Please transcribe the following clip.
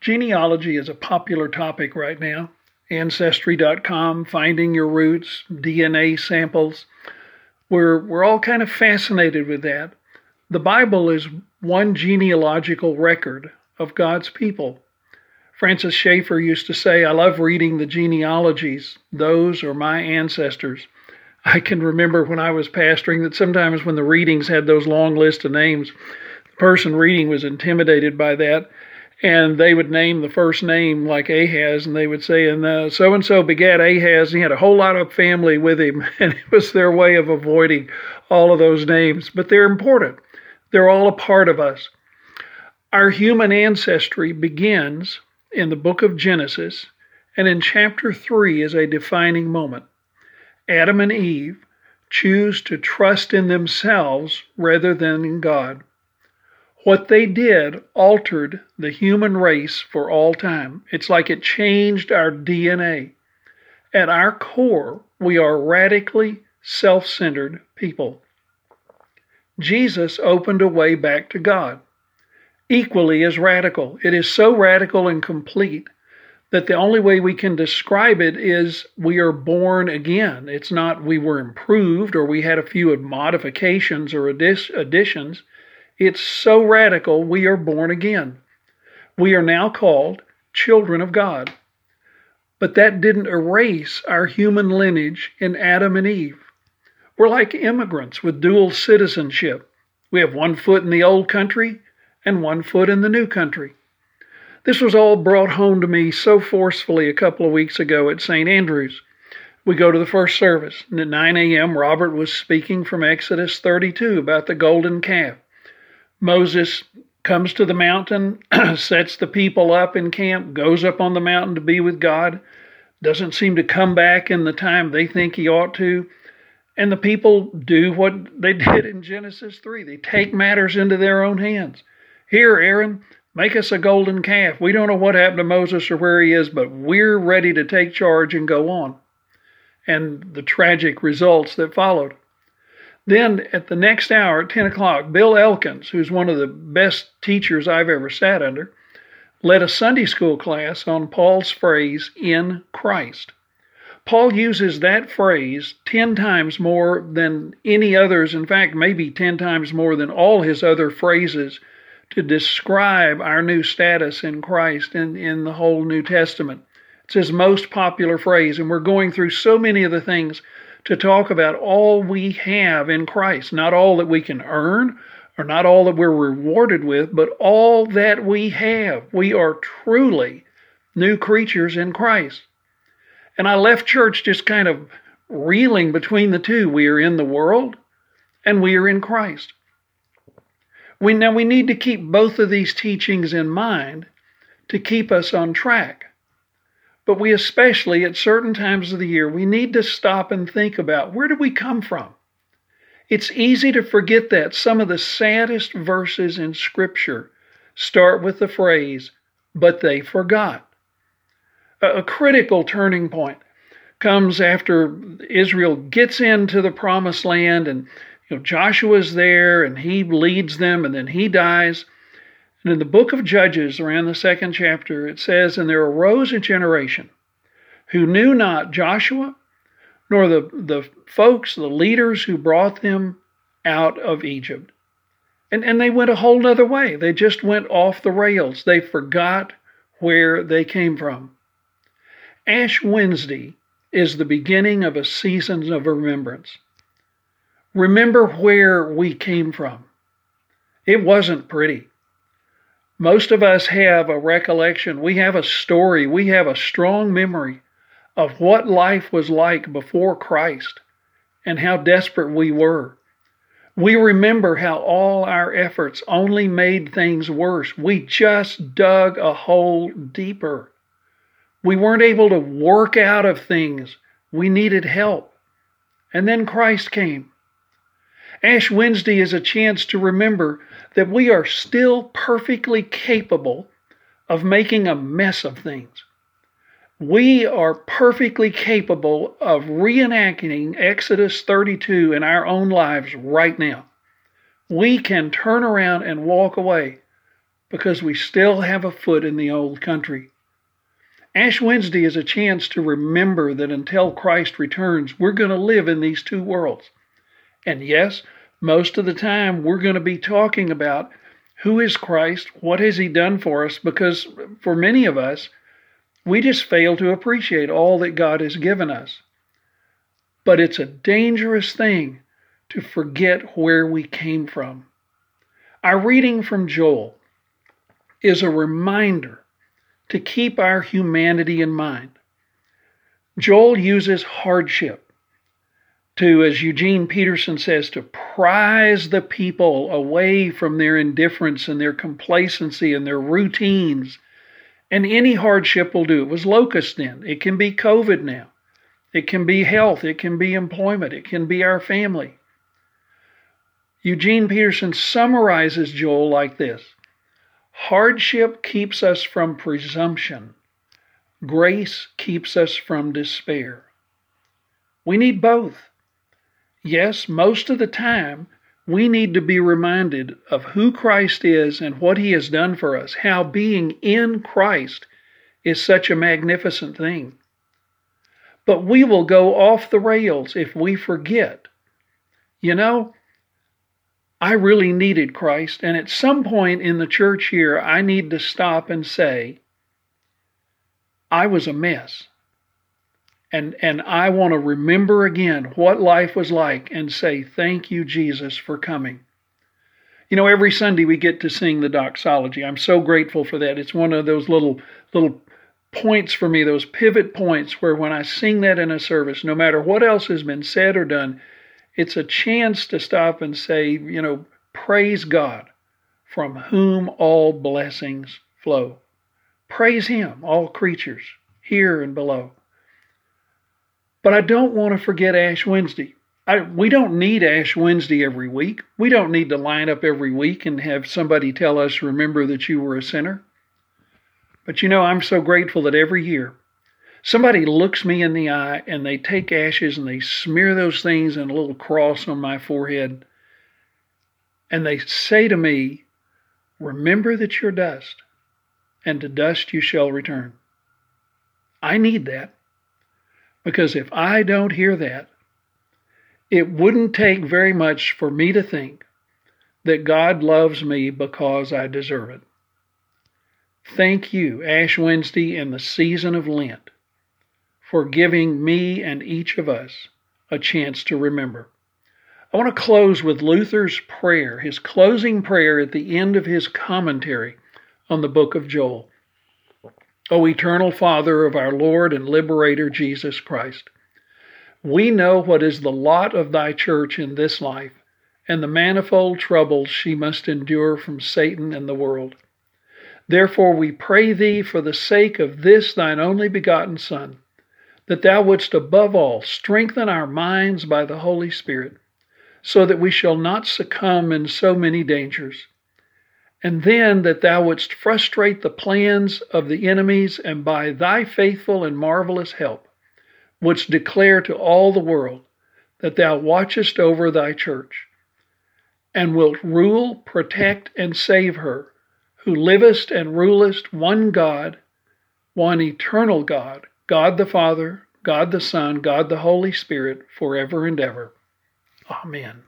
Genealogy is a popular topic right now. Ancestry.com, finding your roots, DNA samples. We're all kind of fascinated with that. The Bible is one genealogical record of God's people. Francis Schaeffer used to say, "I love reading the genealogies. Those are my ancestors." I can remember when I was pastoring that sometimes when the readings had those long lists of names, the person reading was intimidated by that, and they would name the first name like Ahaz, and they would say, and so-and-so begat Ahaz, and he had a whole lot of family with him, and it was their way of avoiding all of those names. But they're important. They're all a part of us. Our human ancestry begins in the book of Genesis, and in chapter 3 is a defining moment. Adam and Eve choose to trust in themselves rather than in God. What they did altered the human race for all time. It's like it changed our DNA. At our core, we are radically self-centered people. Jesus opened a way back to God. Equally as radical. It is so radical and complete that the only way we can describe it is we are born again. It's not we were improved or we had a few modifications or additions. It's so radical we are born again. We are now called children of God. But that didn't erase our human lineage in Adam and Eve. We're like immigrants with dual citizenship. We have one foot in the old country and one foot in the new country. This was all brought home to me so forcefully a couple of weeks ago at St. Andrews. We go to the first service, and at 9 a.m. Robert was speaking from Exodus 32 about the golden calf. Moses comes to the mountain, sets the people up in camp, goes up on the mountain to be with God, doesn't seem to come back in the time they think he ought to. And the people do what they did in Genesis 3. They take matters into their own hands. "Here, Aaron, make us a golden calf. We don't know what happened to Moses or where he is, but we're ready to take charge and go on." And the tragic results that followed. Then at the next hour, at 10 o'clock, Bill Elkins, who's one of the best teachers I've ever sat under, led a Sunday school class on Paul's phrase, "in Christ." Paul uses that phrase 10 times more than any others, in fact, maybe 10 times more than all his other phrases, to describe our new status in Christ in the whole New Testament. It's his most popular phrase, and we're going through so many of the things to talk about all we have in Christ, not all that we can earn or not all that we're rewarded with, but all that we have. We are truly new creatures in Christ. And I left church just kind of reeling between the two. We are in the world and we are in Christ. We need to keep both of these teachings in mind to keep us on track. But we especially, at certain times of the year, we need to stop and think about, where do we come from? It's easy to forget that. Some of the saddest verses in Scripture start with the phrase, "but they forgot." A critical turning point comes after Israel gets into the Promised Land, and Joshua's there, and he leads them, and then he dies. And in the book of Judges, around the second chapter, it says, "And there arose a generation who knew not Joshua, nor the folks, the leaders who brought them out of Egypt." And they went a whole other way. They just went off the rails. They forgot where they came from. Ash Wednesday is the beginning of a season of remembrance. Remember where we came from. It wasn't pretty. Most of us have a recollection. We have a story. We have a strong memory of what life was like before Christ and how desperate we were. We remember how all our efforts only made things worse. We just dug a hole deeper. We weren't able to work out of things. We needed help. And then Christ came. Ash Wednesday is a chance to remember that we are still perfectly capable of making a mess of things. We are perfectly capable of reenacting Exodus 32 in our own lives right now. We can turn around and walk away because we still have a foot in the old country. Ash Wednesday is a chance to remember that until Christ returns, we're going to live in these two worlds. And yes, most of the time we're going to be talking about who is Christ, what has he done for us, because for many of us, we just fail to appreciate all that God has given us. But it's a dangerous thing to forget where we came from. Our reading from Joel is a reminder to keep our humanity in mind. Joel uses hardship to, as Eugene Peterson says, to prize the people away from their indifference and their complacency and their routines. And any hardship will do. It was locusts then. It can be COVID now. It can be health. It can be employment. It can be our family. Eugene Peterson summarizes Joel like this: hardship keeps us from presumption. Grace keeps us from despair. We need both. Yes, most of the time, we need to be reminded of who Christ is and what he has done for us, how being in Christ is such a magnificent thing. But we will go off the rails if we forget. You know, I really needed Christ, and at some point in the church here, I need to stop and say, I was a mess. And I want to remember again what life was like and say, thank you, Jesus, for coming. You know, every Sunday we get to sing the doxology. I'm so grateful for that. It's one of those little points for me, those pivot points where when I sing that in a service, no matter what else has been said or done, it's a chance to stop and say, you know, praise God, from whom all blessings flow. Praise him, all creatures, here and below. But I don't want to forget Ash Wednesday. We don't need Ash Wednesday every week. We don't need to line up every week and have somebody tell us, remember that you were a sinner. But you know, I'm so grateful that every year, somebody looks me in the eye and they take ashes and they smear those things and a little cross on my forehead. And they say to me, remember that you're dust, and to dust you shall return. I need that. Because if I don't hear that, it wouldn't take very much for me to think that God loves me because I deserve it. Thank you, Ash Wednesday and the season of Lent, for giving me and each of us a chance to remember. I want to close with Luther's prayer, his closing prayer at the end of his commentary on the book of Joel. O eternal Father of our Lord and Liberator Jesus Christ, we know what is the lot of thy church in this life and the manifold troubles she must endure from Satan and the world. Therefore we pray thee for the sake of this thine only begotten Son, that thou wouldst above all strengthen our minds by the Holy Spirit, so that we shall not succumb in so many dangers. And then that thou wouldst frustrate the plans of the enemies, and by thy faithful and marvelous help wouldst declare to all the world that thou watchest over thy church, and wilt rule, protect, and save her, who livest and rulest one God, one eternal God, God the Father, God the Son, God the Holy Spirit, forever and ever. Amen.